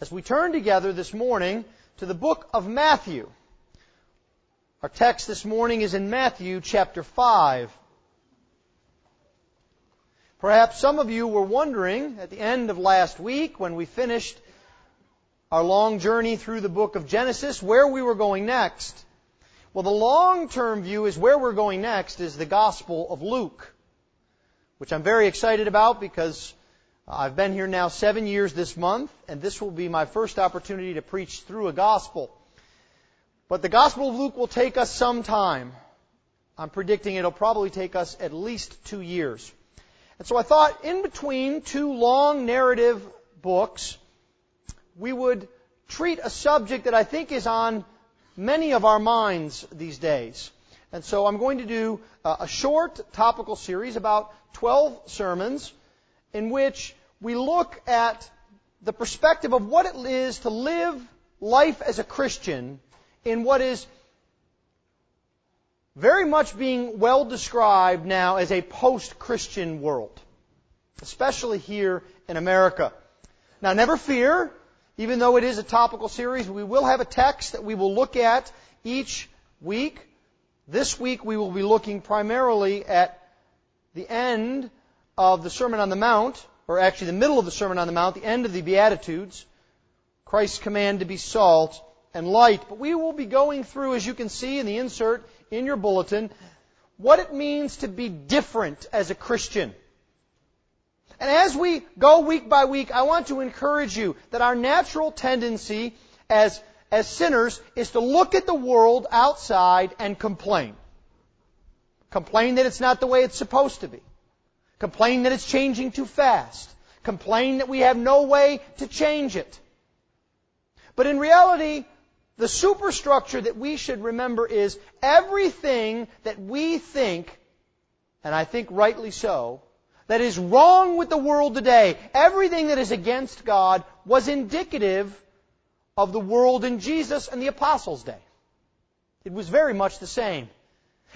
as we turn together this morning to the book of Matthew. Our text this morning is in Matthew chapter 5. Perhaps some of you were wondering at the end of last week when we finished our long journey through the book of Genesis where we were going next. Well, the long-term view is where we're going next is the Gospel of Luke, which I'm very excited about because I've been here now 7 years this month, and this will be my first opportunity to preach through a gospel. But the Gospel of Luke will take us some time. I'm predicting it'll probably take us at least 2 years. And so I thought in between two long narrative books, we would treat a subject that I think is on many of our minds these days. And so I'm going to do a short topical series, about 12 sermons, in which we look at the perspective of what it is to live life as a Christian in what is very much being well described now as a post-Christian world, especially here in America. Now, never fear, even though it is a topical series, we will have a text that we will look at each week. This week we will be looking primarily at the end of the Sermon on the Mount, or actually the middle of the Sermon on the Mount, the end of the Beatitudes, Christ's command to be salt and light. But we will be going through, as you can see in the insert in your bulletin, what it means to be different as a Christian. And as we go week by week, I want to encourage you that our natural tendency as sinners is to look at the world outside and complain. Complain that it's not the way it's supposed to be. Complain that it's changing too fast. Complain that we have no way to change it. But in reality, the superstructure that we should remember is everything that we think, and I think rightly so, that is wrong with the world today, everything that is against God, was indicative of the world in Jesus and the apostles' day. It was very much the same.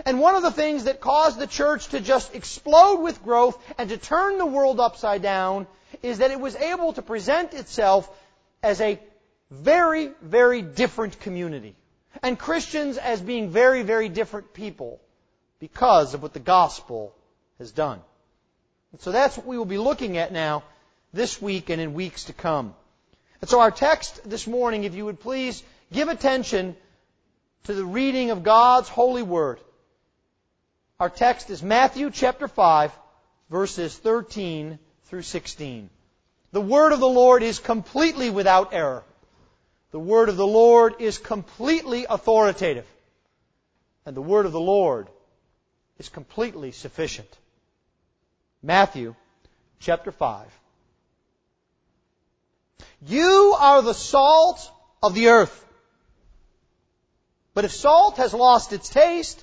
And one of the things that caused the church to just explode with growth and to turn the world upside down is that it was able to present itself as a very, very different community. And Christians as being very, very different people because of what the gospel has done. And so that's what we will be looking at now this week and in weeks to come. And so our text this morning, if you would please give attention to the reading of God's holy word. Our text is Matthew chapter 5, verses 13 through 16. The word of the Lord is completely without error. The word of the Lord is completely authoritative. And the word of the Lord is completely sufficient. Matthew chapter 5. You are the salt of the earth. But if salt has lost its taste,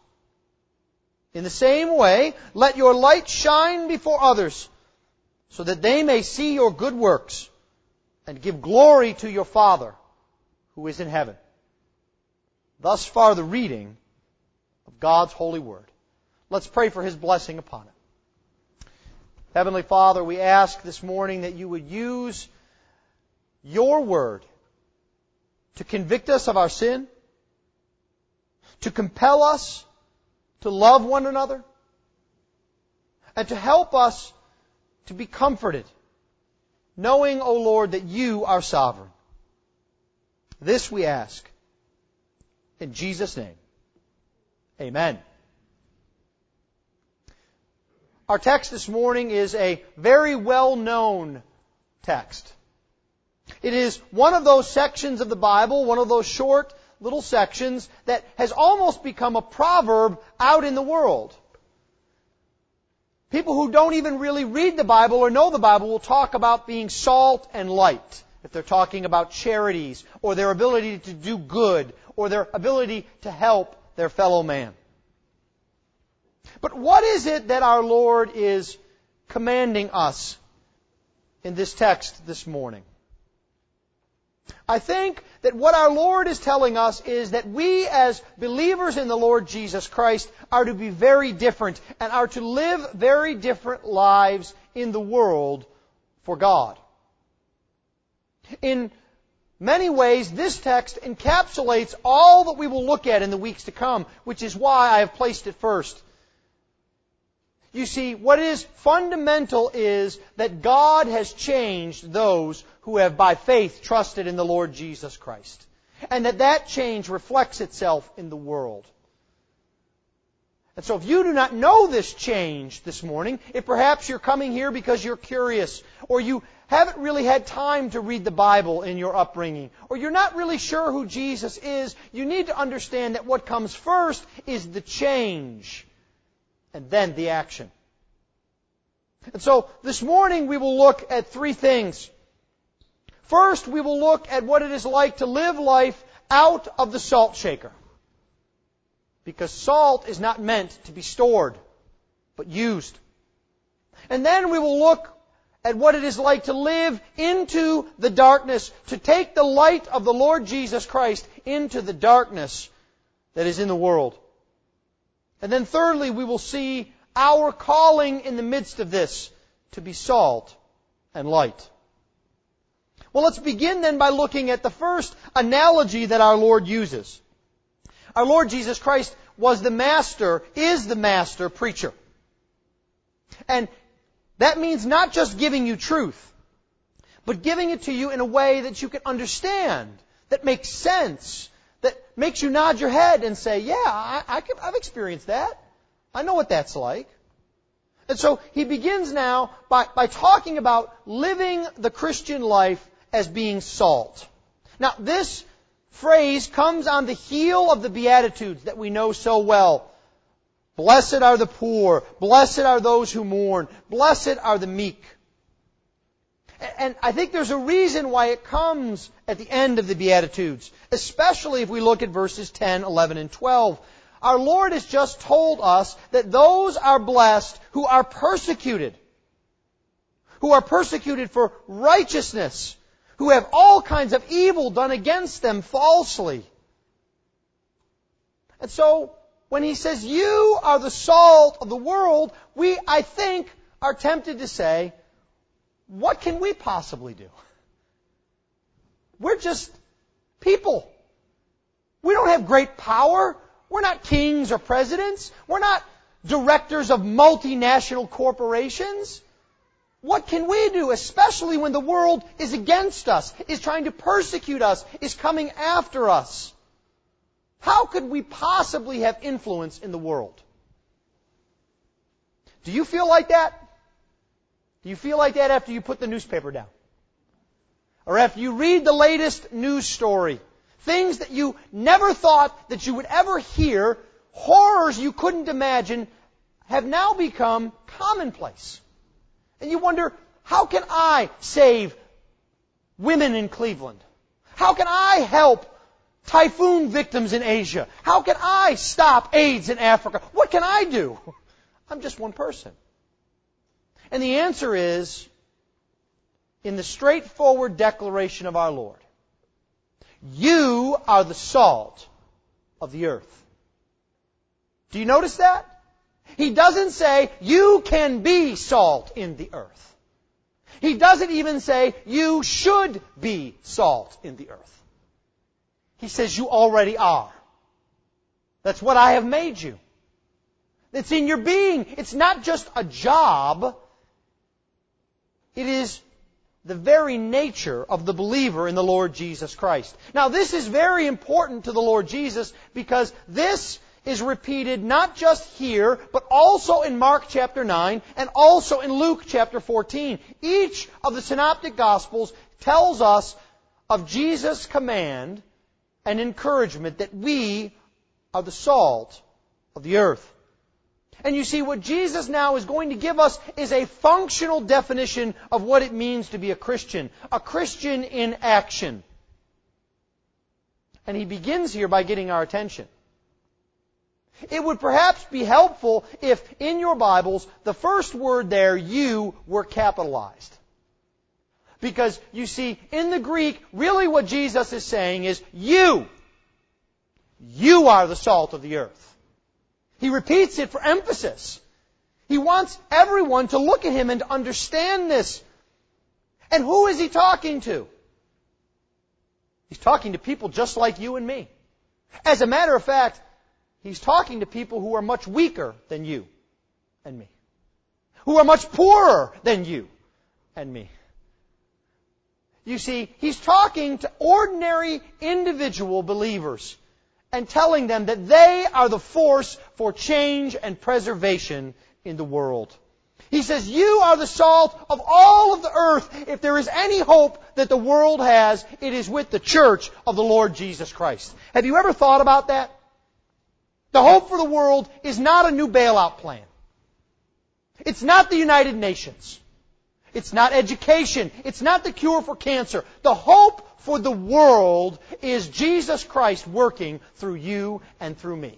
In the same way, let your light shine before others, so that they may see your good works and give glory to your Father who is in heaven. Thus far the reading of God's holy word. Let's pray for His blessing upon it. Heavenly Father, we ask this morning that You would use Your word to convict us of our sin, to compel us to love one another, and to help us to be comforted, knowing, O Lord, that You are sovereign. This we ask in Jesus' name. Amen. Our text this morning is a very well-known text. It is one of those sections of the Bible, one of those short little sections that has almost become a proverb out in the world. People who don't even really read the Bible or know the Bible will talk about being salt and light. If they're talking about charities or their ability to do good or their ability to help their fellow man. But what is it that our Lord is commanding us in this text this morning? I think that what our Lord is telling us is that we as believers in the Lord Jesus Christ are to be very different and are to live very different lives in the world for God. In many ways, this text encapsulates all that we will look at in the weeks to come, which is why I have placed it first. You see, what is fundamental is that God has changed those who have by faith trusted in the Lord Jesus Christ, and that change reflects itself in the world. And so if you do not know this change this morning, if perhaps you're coming here because you're curious, or you haven't really had time to read the Bible in your upbringing, or you're not really sure who Jesus is, you need to understand that what comes first is the change and then the action. And so this morning we will look at three things. First, we will look at what it is like to live life out of the salt shaker. Because salt is not meant to be stored, but used. And then we will look at what it is like to live into the darkness, to take the light of the Lord Jesus Christ into the darkness that is in the world. And then thirdly, we will see our calling in the midst of this to be salt and light. Well, let's begin then by looking at the first analogy that our Lord uses. Our Lord Jesus Christ is the master preacher. And that means not just giving you truth, but giving it to you in a way that you can understand, that makes sense, that makes you nod your head and say, yeah, I've experienced that. I know what that's like. And so he begins now by talking about living the Christian life as being salt. Now, this phrase comes on the heel of the Beatitudes that we know so well. Blessed are the poor. Blessed are those who mourn. Blessed are the meek. And I think there's a reason why it comes at the end of the Beatitudes, especially if we look at verses 10, 11, and 12. Our Lord has just told us that those are blessed who are persecuted for righteousness, who have all kinds of evil done against them falsely. And so, when he says, you are the salt of the world, we, I think, are tempted to say, what can we possibly do? We're just people. We don't have great power. We're not kings or presidents. We're not directors of multinational corporations. What can we do, especially when the world is against us, is trying to persecute us, is coming after us? How could we possibly have influence in the world? Do you feel like that? Do you feel like that after you put the newspaper down? Or after you read the latest news story? Things that you never thought that you would ever hear, horrors you couldn't imagine, have now become commonplace. And you wonder, how can I save women in Cleveland? How can I help typhoon victims in Asia? How can I stop AIDS in Africa? What can I do? I'm just one person. And the answer is in the straightforward declaration of our Lord. You are the salt of the earth. Do you notice that? He doesn't say, you can be salt in the earth. He doesn't even say, you should be salt in the earth. He says, you already are. That's what I have made you. It's in your being. It's not just a job. It is the very nature of the believer in the Lord Jesus Christ. Now, this is very important to the Lord Jesus because this is repeated not just here, but also in Mark chapter 9 and also in Luke chapter 14. Each of the Synoptic Gospels tells us of Jesus' command and encouragement that we are the salt of the earth. And you see, what Jesus now is going to give us is a functional definition of what it means to be a Christian in action. And he begins here by getting our attention. It would perhaps be helpful if, in your Bibles, the first word there, you, were capitalized. Because, you see, in the Greek, really what Jesus is saying is, you. You are the salt of the earth. He repeats it for emphasis. He wants everyone to look at him and to understand this. And who is he talking to? He's talking to people just like you and me. As a matter of fact, he's talking to people who are much weaker than you and me, who are much poorer than you and me. You see, he's talking to ordinary individual believers and telling them that they are the force for change and preservation in the world. He says, you are the salt of all of the earth. If there is any hope that the world has, it is with the church of the Lord Jesus Christ. Have you ever thought about that? The hope for the world is not a new bailout plan. It's not the United Nations. It's not education. It's not the cure for cancer. The hope for the world is Jesus Christ working through you and through me.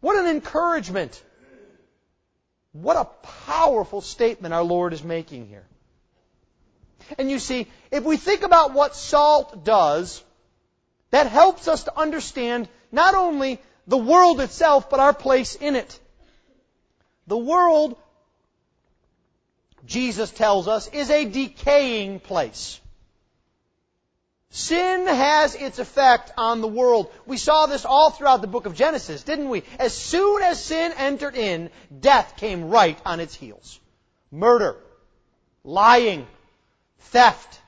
What an encouragement. What a powerful statement our Lord is making here. And you see, if we think about what salt does, that helps us to understand not only the world itself, but our place in it. The world, Jesus tells us, is a decaying place. Sin has its effect on the world. We saw this all throughout the book of Genesis, didn't we? As soon as sin entered in, death came right on its heels. Murder, lying, theft.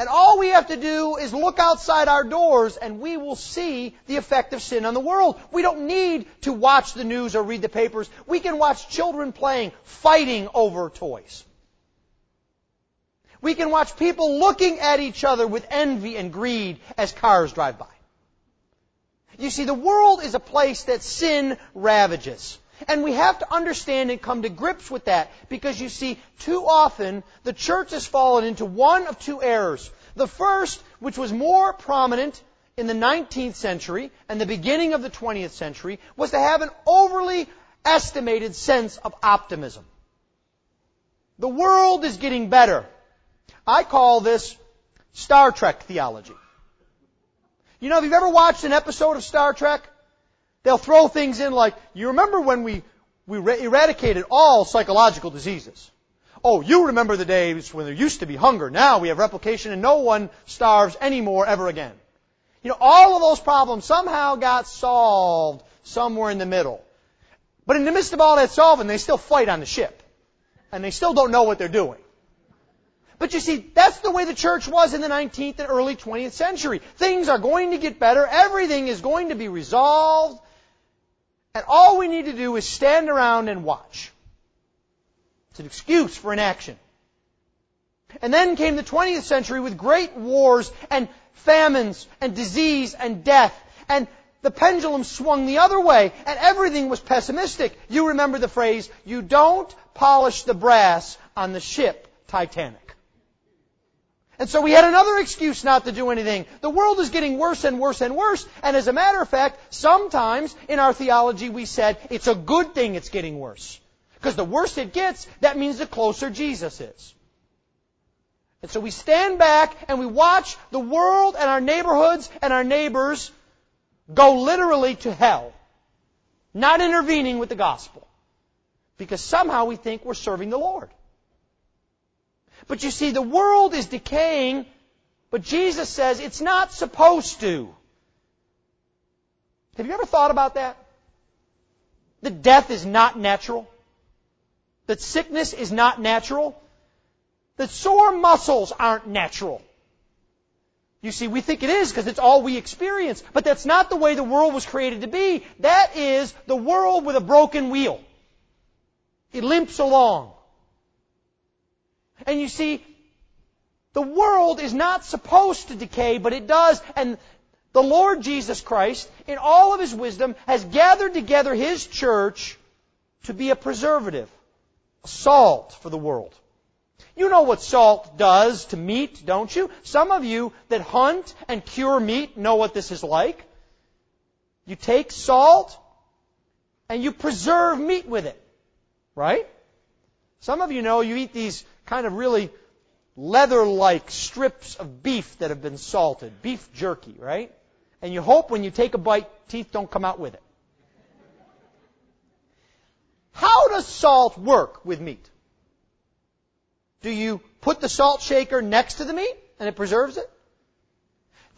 And all we have to do is look outside our doors and we will see the effect of sin on the world. We don't need to watch the news or read the papers. We can watch children playing, fighting over toys. We can watch people looking at each other with envy and greed as cars drive by. You see, the world is a place that sin ravages. And we have to understand and come to grips with that because, you see, too often the church has fallen into one of two errors. The first, which was more prominent in the 19th century and the beginning of the 20th century, was to have an overly estimated sense of optimism. The world is getting better. I call this Star Trek theology. You know, if you've ever watched an episode of Star Trek, they'll throw things in like, you remember when we eradicated all psychological diseases. Oh, you remember the days when there used to be hunger. Now we have replication and no one starves anymore ever again. You know, all of those problems somehow got solved somewhere in the middle. But in the midst of all that solving, they still fight on the ship. And they still don't know what they're doing. But you see, that's the way the church was in the 19th and early 20th century. Things are going to get better. Everything is going to be resolved. And all we need to do is stand around and watch. It's an excuse for inaction. And then came the 20th century with great wars and famines and disease and death. And the pendulum swung the other way and everything was pessimistic. You remember the phrase, you don't polish the brass on the ship Titanic. And so we had another excuse not to do anything. The world is getting worse and worse and worse. And as a matter of fact, sometimes in our theology we said, it's a good thing it's getting worse. Because the worse it gets, that means the closer Jesus is. And so we stand back and we watch the world and our neighborhoods and our neighbors go literally to hell. Not intervening with the gospel. Because somehow we think we're serving the Lord. But you see, the world is decaying, but Jesus says it's not supposed to. Have you ever thought about that? That death is not natural. That sickness is not natural. That sore muscles aren't natural. You see, we think it is because it's all we experience. But that's not the way the world was created to be. That is the world with a broken wheel. It limps along. And you see, the world is not supposed to decay, but it does. And The Lord Jesus Christ, in all of His wisdom, has gathered together His church to be a preservative, a salt for the world. You know what salt does to meat, don't you? Some of you that hunt and cure meat know what this is like. You take salt and you preserve meat with it, right? Some of you know you eat these kind of really leather-like strips of beef that have been salted, beef jerky, right? And you hope when you take a bite, teeth don't come out with it. How does salt work with meat? Do you put the salt shaker next to the meat and it preserves it?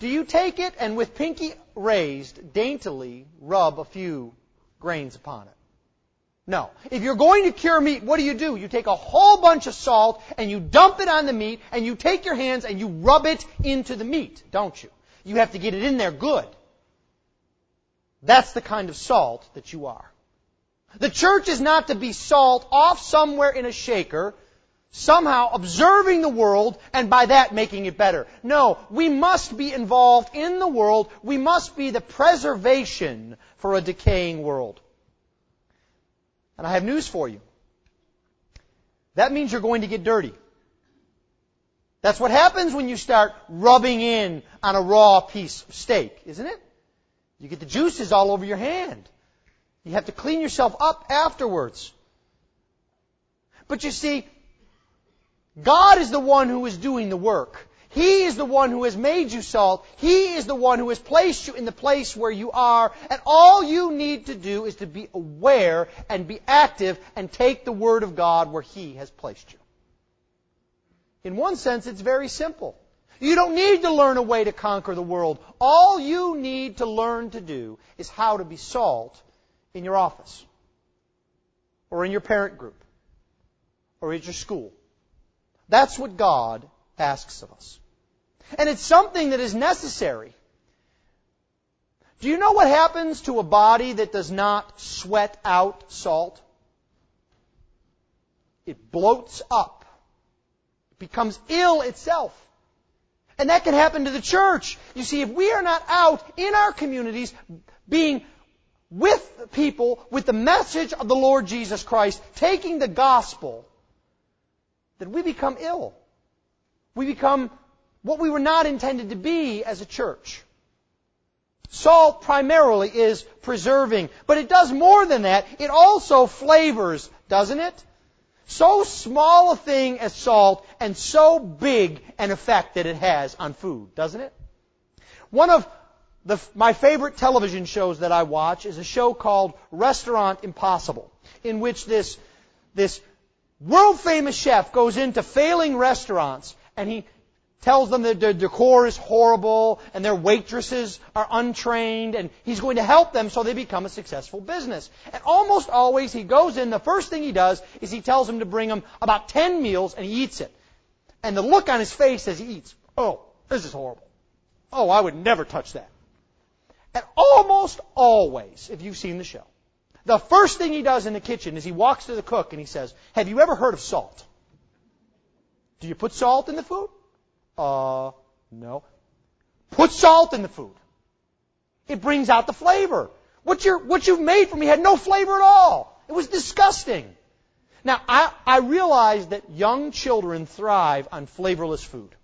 Do you take it and with pinky raised, daintily rub a few grains upon it? No. If you're going to cure meat, what do? You take a whole bunch of salt and you dump it on the meat and you take your hands and you rub it into the meat, don't you? You have to get it in there good. That's the kind of salt that you are. The church is not to be salt off somewhere in a shaker, somehow observing the world and by that making it better. No, we must be involved in the world. We must be the preservation for a decaying world. And I have news for you. That means you're going to get dirty. That's what happens when you start rubbing in on a raw piece of steak, isn't it? You get the juices all over your hand. You have to clean yourself up afterwards. But you see, God is the one who is doing the work. He is the one who has made you salt. He is the one who has placed you in the place where you are. And all you need to do is to be aware and be active and take the Word of God where He has placed you. In one sense, it's very simple. You don't need to learn a way to conquer the world. All you need to learn to do is how to be salt in your office, or in your parent group, or at your school. That's what God asks of us. And it's something that is necessary. Do you know what happens to a body that does not sweat out salt? It bloats up. It becomes ill itself. And that can happen to the church. You see, if we are not out in our communities being with people, with the message of the Lord Jesus Christ, taking the gospel, that we become ill. We become what we were not intended to be as a church. Salt primarily is preserving, but it does more than that. It also flavors, doesn't it? So small a thing as salt and so big an effect that it has on food, doesn't it? One of my favorite television shows that I watch is a show called Restaurant Impossible, in which this world-famous chef goes into failing restaurants and he tells them that their decor is horrible and their waitresses are untrained and he's going to help them so they become a successful business. And almost always he goes in, the first thing he does is he tells them to bring him about 10 meals and he eats it. And the look on his face as he eats, oh, this is horrible. Oh, I would never touch that. And almost always, if you've seen the show, the first thing he does in the kitchen is he walks to the cook and he says, have you ever heard of salt? Do you put salt in the food? No. Put salt in the food. It brings out the flavor. What you've made for me had no flavor at all. It was disgusting. Now, I realize that young children thrive on flavorless food.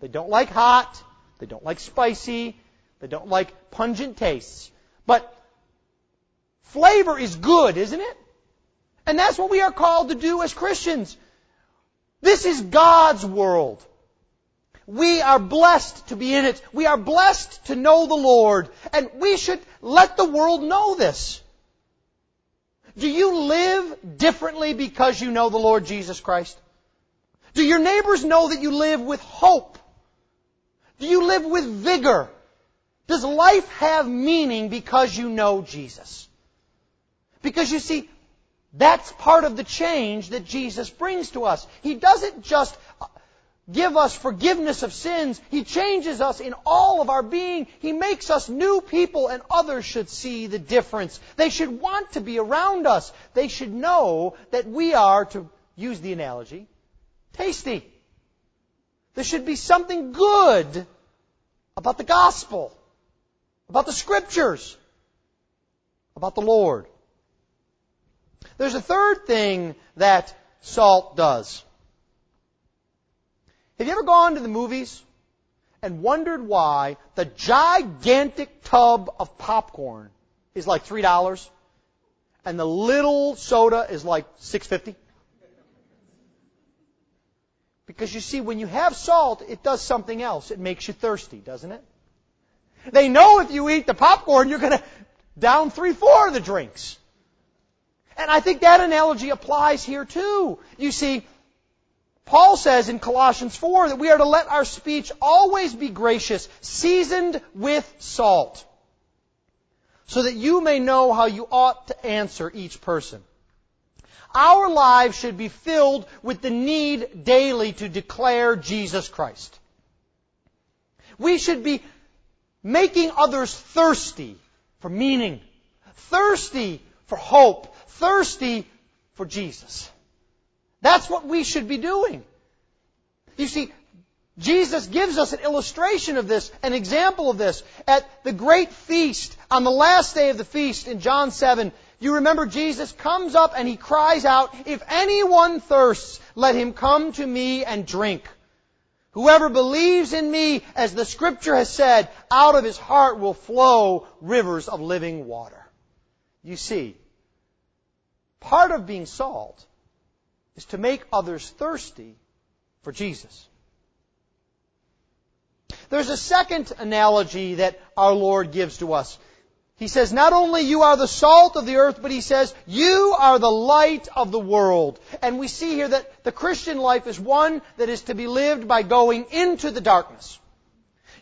They don't like hot. They don't like spicy. They don't like pungent tastes. But flavor is good, isn't it? And that's what we are called to do as Christians. This is God's world. We are blessed to be in it. We are blessed to know the Lord. And we should let the world know this. Do you live differently because you know the Lord Jesus Christ? Do your neighbors know that you live with hope? Do you live with vigor? Does life have meaning because you know Jesus? Because you see, that's part of the change that Jesus brings to us. He doesn't just give us forgiveness of sins. He changes us in all of our being. He makes us new people, and others should see the difference. They should want to be around us. They should know that we are, to use the analogy, tasty. There should be something good about the gospel. about the Scriptures, about the Lord. There's a third thing that salt does. Have you ever gone to the movies and wondered why the gigantic tub of popcorn is like $3 and the little soda is like $6.50? Because you see, when you have salt, it does something else. It makes you thirsty, doesn't it? They know if you eat the popcorn, you're going to down 3/4 of the drinks. And I think that analogy applies here too. You see, Paul says in Colossians 4 that we are to let our speech always be gracious, seasoned with salt, so that you may know how you ought to answer each person. Our lives should be filled with the need daily to declare Jesus Christ. We should be making others thirsty for meaning, thirsty for hope, thirsty for Jesus. That's what we should be doing. You see, Jesus gives us an illustration of this, an example of this. At the great feast, on the last day of the feast in John 7, you remember Jesus comes up and He cries out, "If anyone thirsts, let him come to me and drink. Whoever believes in me, as the Scripture has said, out of his heart will flow rivers of living water." You see, part of being salt is to make others thirsty for Jesus. There's a second analogy that our Lord gives to us. He says, not only you are the salt of the earth, but He says, you are the light of the world. And we see here that the Christian life is one that is to be lived by going into the darkness.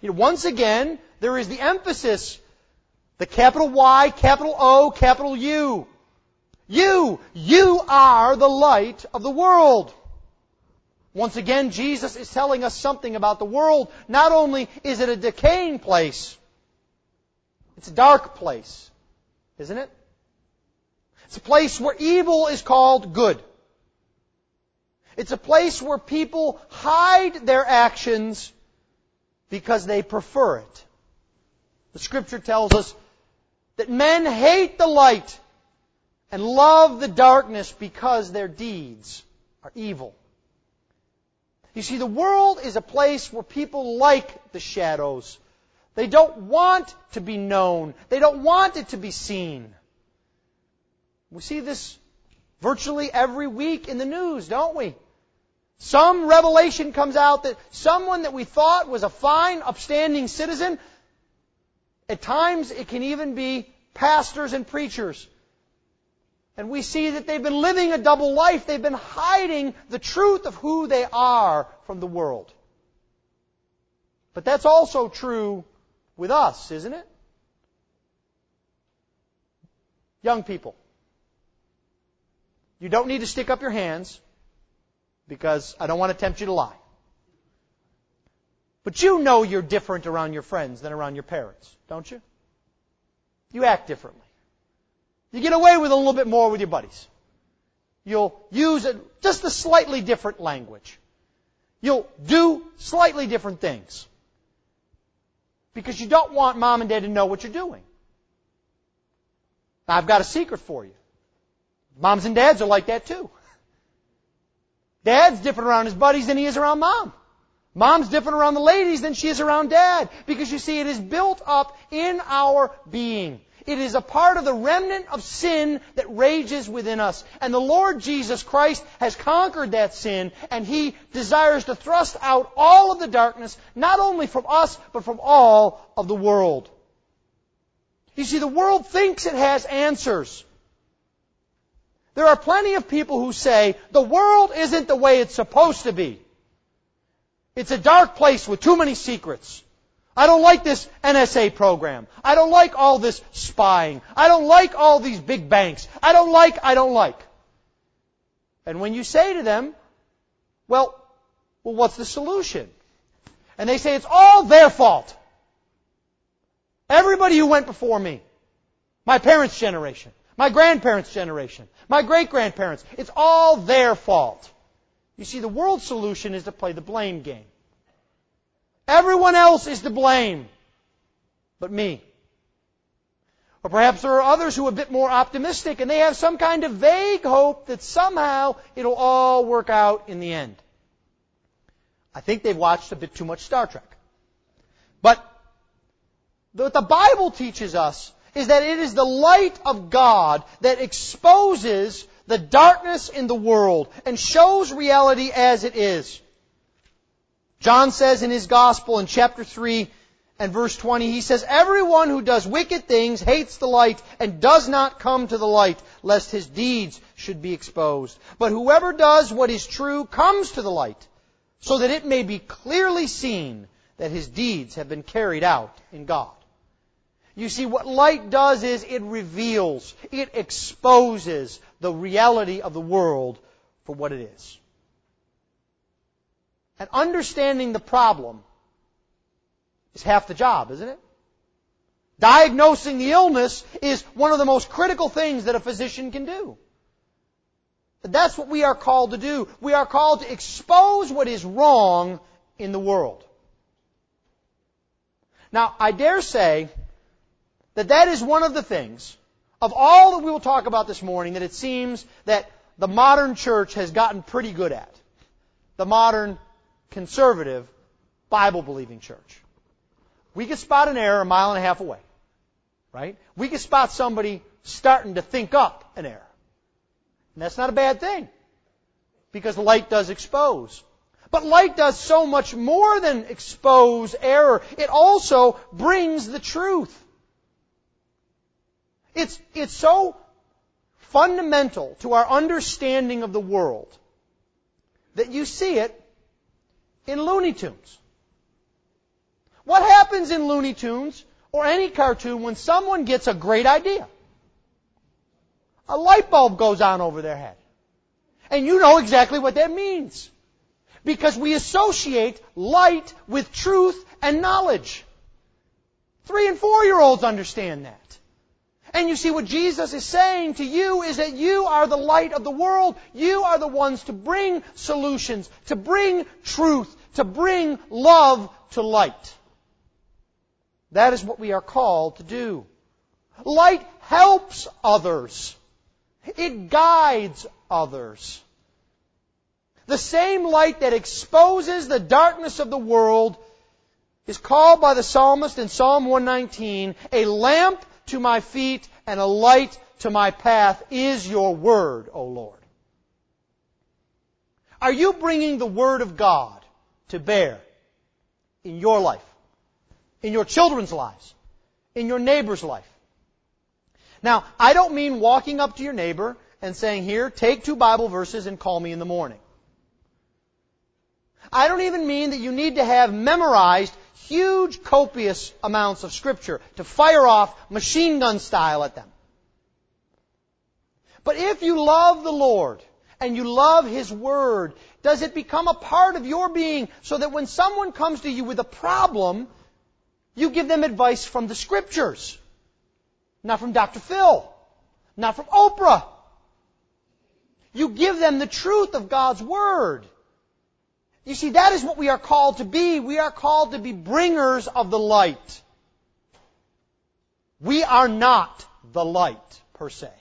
You know, once again, there is the emphasis, the capital Y, capital O, capital U. You are the light of the world. Once again, Jesus is telling us something about the world. Not only is it a decaying place, it's a dark place, isn't it? It's a place where evil is called good. It's a place where people hide their actions because they prefer it. The Scripture tells us that men hate the light and love the darkness because their deeds are evil. You see, the world is a place where people like the shadows. They don't want to be known. They don't want it to be seen. We see this virtually every week in the news, don't we? Some revelation comes out that someone that we thought was a fine, upstanding citizen, at times it can even be pastors and preachers. And we see that they've been living a double life. They've been hiding the truth of who they are from the world. But that's also true with us, isn't it? Young people, you don't need to stick up your hands because I don't want to tempt you to lie. But you know you're different around your friends than around your parents, don't you? You act differently. You get away with a little bit more with your buddies. You'll use just a slightly different language. You'll do slightly different things. Because you don't want mom and dad to know what you're doing. Now, I've got a secret for you. Moms and dads are like that too. Dad's different around his buddies than he is around mom. Mom's different around the ladies than she is around dad. Because you see, it is built up in our being. It is a part of the remnant of sin that rages within us. And the Lord Jesus Christ has conquered that sin, and He desires to thrust out all of the darkness, not only from us, but from all of the world. You see, the world thinks it has answers. There are plenty of people who say, the world isn't the way it's supposed to be. It's a dark place with too many secrets. I don't like this NSA program. I don't like all this spying. I don't like all these big banks. I don't like. And when you say to them, well, what's the solution? And they say, it's all their fault. Everybody who went before me, my parents' generation, my grandparents' generation, my great-grandparents, it's all their fault. You see, the world's solution is to play the blame game. Everyone else is to blame but me. Or perhaps there are others who are a bit more optimistic and they have some kind of vague hope that somehow it'll all work out in the end. I think they've watched a bit too much Star Trek. But what the Bible teaches us is that it is the light of God that exposes the darkness in the world and shows reality as it is. John says in his Gospel in chapter 3 and verse 20, he says, "Everyone who does wicked things hates the light and does not come to the light, lest his deeds should be exposed. But whoever does what is true comes to the light, so that it may be clearly seen that his deeds have been carried out in God." You see, what light does is it reveals, it exposes the reality of the world for what it is. And understanding the problem is half the job, isn't it? Diagnosing the illness is one of the most critical things that a physician can do. But that's what we are called to do. We are called to expose what is wrong in the world. Now, I dare say that is one of the things, of all that we will talk about this morning, that it seems that the modern church has gotten pretty good at. The modern, conservative, Bible-believing church. We can spot an error a mile and a half away. Right? We can spot somebody starting to think up an error. And that's not a bad thing, because light does expose. But light does so much more than expose error. It also brings the truth. It's so fundamental to our understanding of the world that you see it in Looney Tunes. What happens in Looney Tunes or any cartoon when someone gets a great idea? A light bulb goes on over their head. And you know exactly what that means, because we associate light with truth and knowledge. 3- and 4-year-olds understand that. And you see, what Jesus is saying to you is that you are the light of the world. You are the ones to bring solutions, to bring truth, to bring love to light. That is what we are called to do. Light helps others. It guides others. The same light that exposes the darkness of the world is called by the psalmist in Psalm 119, "A lamp to my feet and a light to my path is your word, O Lord." Are you bringing the word of God to bear in your life, in your children's lives, in your neighbor's life? Now, I don't mean walking up to your neighbor and saying, "Here, take 2 Bible verses and call me in the morning." I don't even mean that you need to have memorized huge, copious amounts of Scripture to fire off machine gun style at them. But if you love the Lord and you love His Word, does it become a part of your being so that when someone comes to you with a problem, you give them advice from the Scriptures? Not from Dr. Phil. Not from Oprah. You give them the truth of God's Word. You see, that is what we are called to be. We are called to be bringers of the light. We are not the light, per se.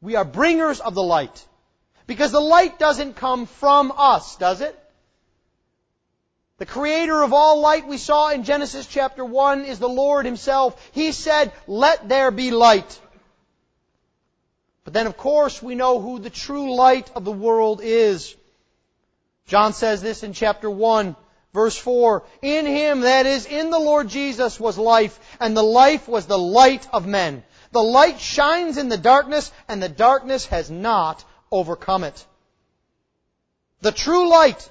We are bringers of the light. Because the light doesn't come from us, does it? The creator of all light we saw in Genesis chapter 1 is the Lord Himself. He said, "Let there be light." But then, of course, we know who the true light of the world is. John says this in chapter 1, verse 4, "In Him," that is, in the Lord Jesus, "was life, and the life was the light of men. The light shines in the darkness, and the darkness has not overcome it." The true light,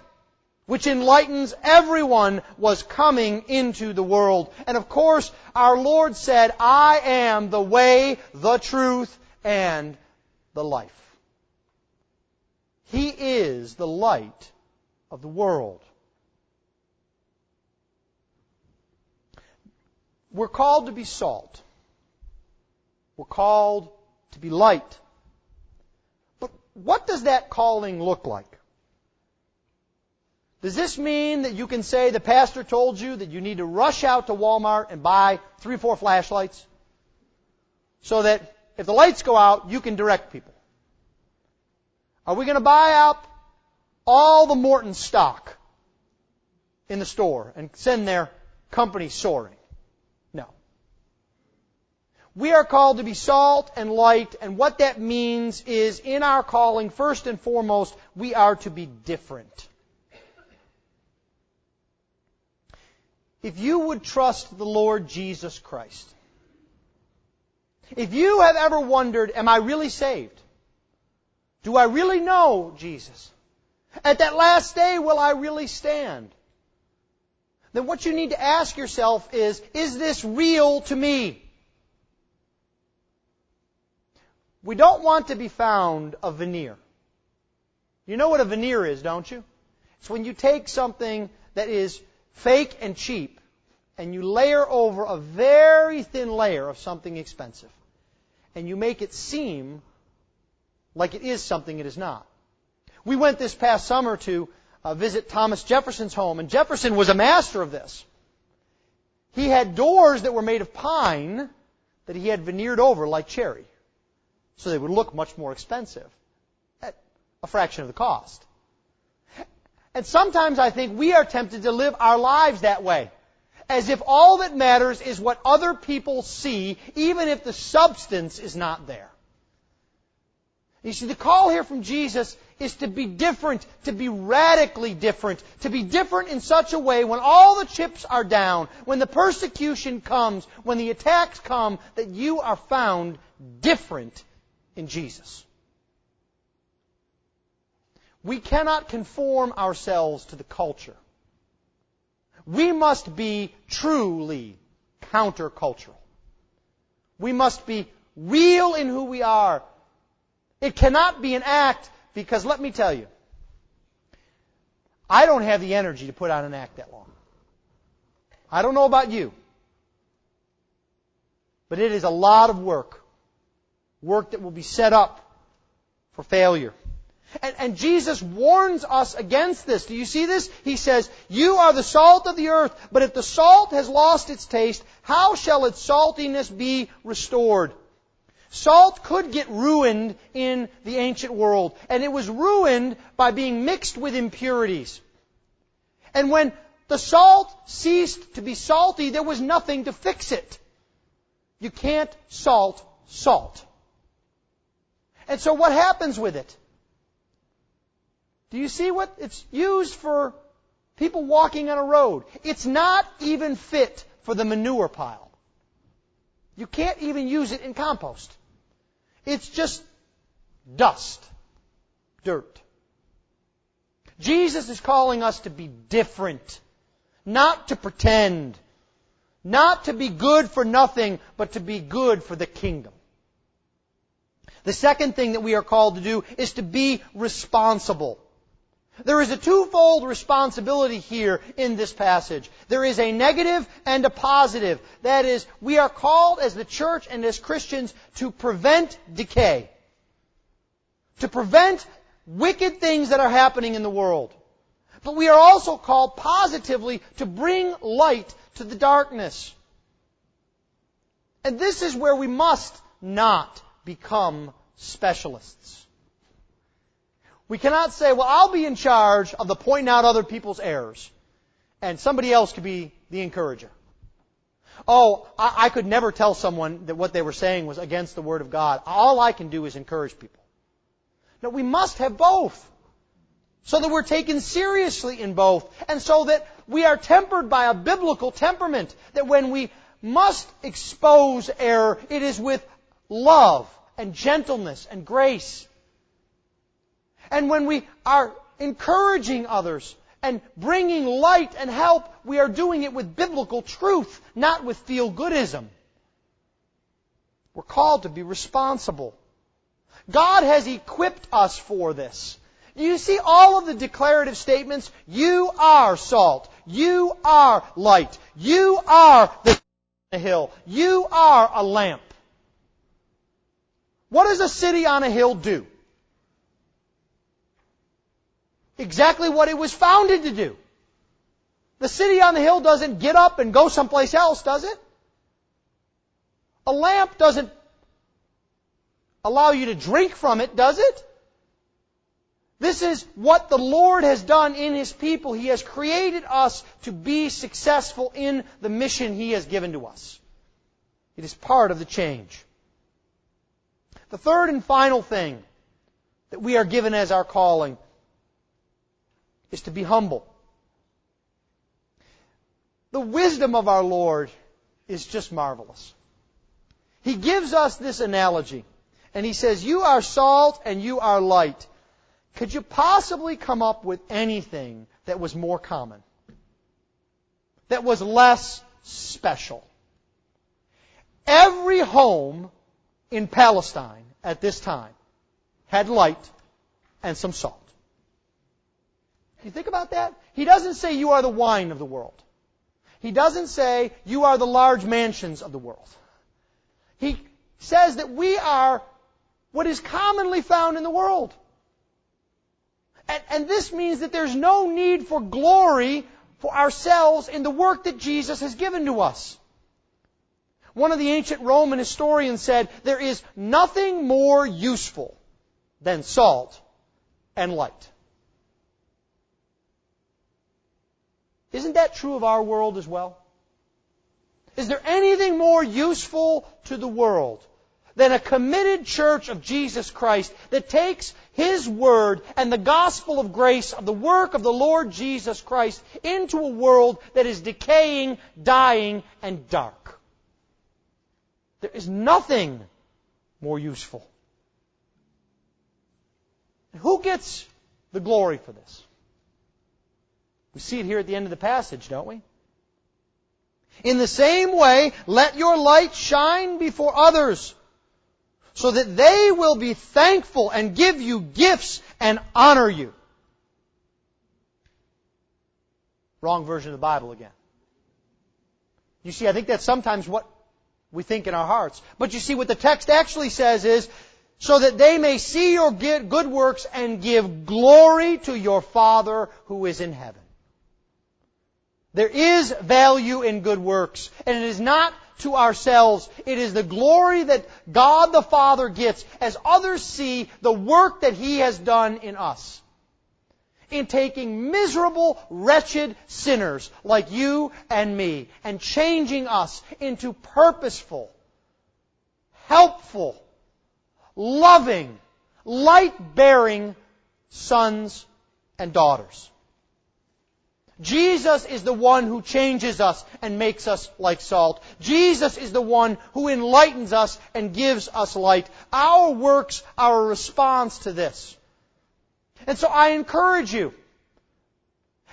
which enlightens everyone, was coming into the world. And of course, our Lord said, "I am the way, the truth, and the life." He is the light of the world. We're called to be salt. We're called to be light. But what does that calling look like? Does this mean that you can say the pastor told you that you need to rush out to Walmart and buy 3 or 4 flashlights? so that if the lights go out, you can direct people. Are we going to buy up all the Morton stock in the store and send their company soaring? No. We are called to be salt and light, and what that means is in our calling, first and foremost, we are to be different. If you would trust the Lord Jesus Christ, if you have ever wondered, am I really saved? Do I really know Jesus? At that last day, will I really stand? Then what you need to ask yourself is this real to me? We don't want to be found a veneer. You know what a veneer is, don't you? It's when you take something that is fake and cheap, and you layer over a very thin layer of something expensive, and you make it seem like it is something it is not. We went this past summer to visit Thomas Jefferson's home, and Jefferson was a master of this. He had doors that were made of pine that he had veneered over like cherry, so they would look much more expensive at a fraction of the cost. And sometimes I think we are tempted to live our lives that way, as if all that matters is what other people see, even if the substance is not there. You see, the call here from Jesus is to be different, to be radically different, to be different in such a way when all the chips are down, when the persecution comes, when the attacks come, that you are found different in Jesus. We cannot conform ourselves to the culture. We must be truly countercultural. We must be real in who we are. It cannot be an act, because let me tell you, I don't have the energy to put on an act that long. I don't know about you, but it is a lot of work that will be set up for failure. And Jesus warns us against this. Do you see this? He says, "You are the salt of the earth, but if the salt has lost its taste, how shall its saltiness be restored?" Salt could get ruined in the ancient world, and it was ruined by being mixed with impurities. And when the salt ceased to be salty, there was nothing to fix it. You can't salt salt. And so what happens with it? Do you see what it's used for? People walking on a road. It's not even fit for the manure pile. You can't even use it in compost. It's just dust, dirt. Jesus is calling us to be different, not to pretend, not to be good for nothing, but to be good for the kingdom. The second thing that we are called to do is to be responsible. There is a twofold responsibility here in this passage. There is a negative and a positive. That is, we are called as the church and as Christians to prevent decay, to prevent wicked things that are happening in the world. But we are also called positively to bring light to the darkness. And this is where we must not become specialists. We cannot say, well, I'll be in charge of the pointing out other people's errors, and somebody else could be the encourager. Oh, I could never tell someone that what they were saying was against the Word of God. All I can do is encourage people. No, we must have both, so that we're taken seriously in both, and so that we are tempered by a biblical temperament, that when we must expose error, it is with love and gentleness and grace. And when we are encouraging others and bringing light and help, we are doing it with biblical truth, not with feel-goodism. We're called to be responsible. God has equipped us for this. You see all of the declarative statements? You are salt. You are light. You are the hill. You are a lamp. What does a city on a hill do? Exactly what it was founded to do. The city on the hill doesn't get up and go someplace else, does it? A lamp doesn't allow you to drink from it, does it? This is what the Lord has done in His people. He has created us to be successful in the mission He has given to us. It is part of the change. The third and final thing that we are given as our calling is to be humble. The wisdom of our Lord is just marvelous. He gives us this analogy, and He says, "You are salt and you are light." Could you possibly come up with anything that was more common, that was less special? Every home in Palestine at this time had light and some salt. You think about that? He doesn't say you are the wine of the world. He doesn't say you are the large mansions of the world. He says that we are what is commonly found in the world. And this means that there's no need for glory for ourselves in the work that Jesus has given to us. One of the ancient Roman historians said, there is nothing more useful than salt and light. Isn't that true of our world as well? Is there anything more useful to the world than a committed church of Jesus Christ that takes His Word and the gospel of grace of the work of the Lord Jesus Christ into a world that is decaying, dying, and dark? There is nothing more useful. And who gets the glory for this? We see it here at the end of the passage, don't we? In the same way, let your light shine before others, so that they will be thankful and give you gifts and honor you. Wrong version of the Bible again. You see, I think that's sometimes what we think in our hearts. But you see, what the text actually says is, so that they may see your good works and give glory to your Father who is in heaven. There is value in good works, and it is not to ourselves. It is the glory that God the Father gets as others see the work that He has done in us. In taking miserable, wretched sinners like you and me and changing us into purposeful, helpful, loving, light-bearing sons and daughters. Jesus is the one who changes us and makes us like salt. Jesus is the one who enlightens us and gives us light. Our works are a response to this. And so I encourage you,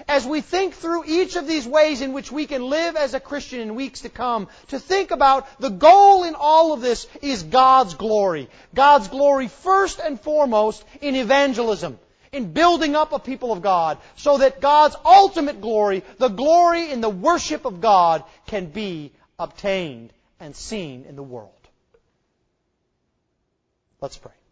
as we think through each of these ways in which we can live as a Christian in weeks to come, to think about the goal in all of this is God's glory. God's glory first and foremost in evangelism, in building up a people of God, so that God's ultimate glory, the glory in the worship of God, can be obtained and seen in the world. Let's pray.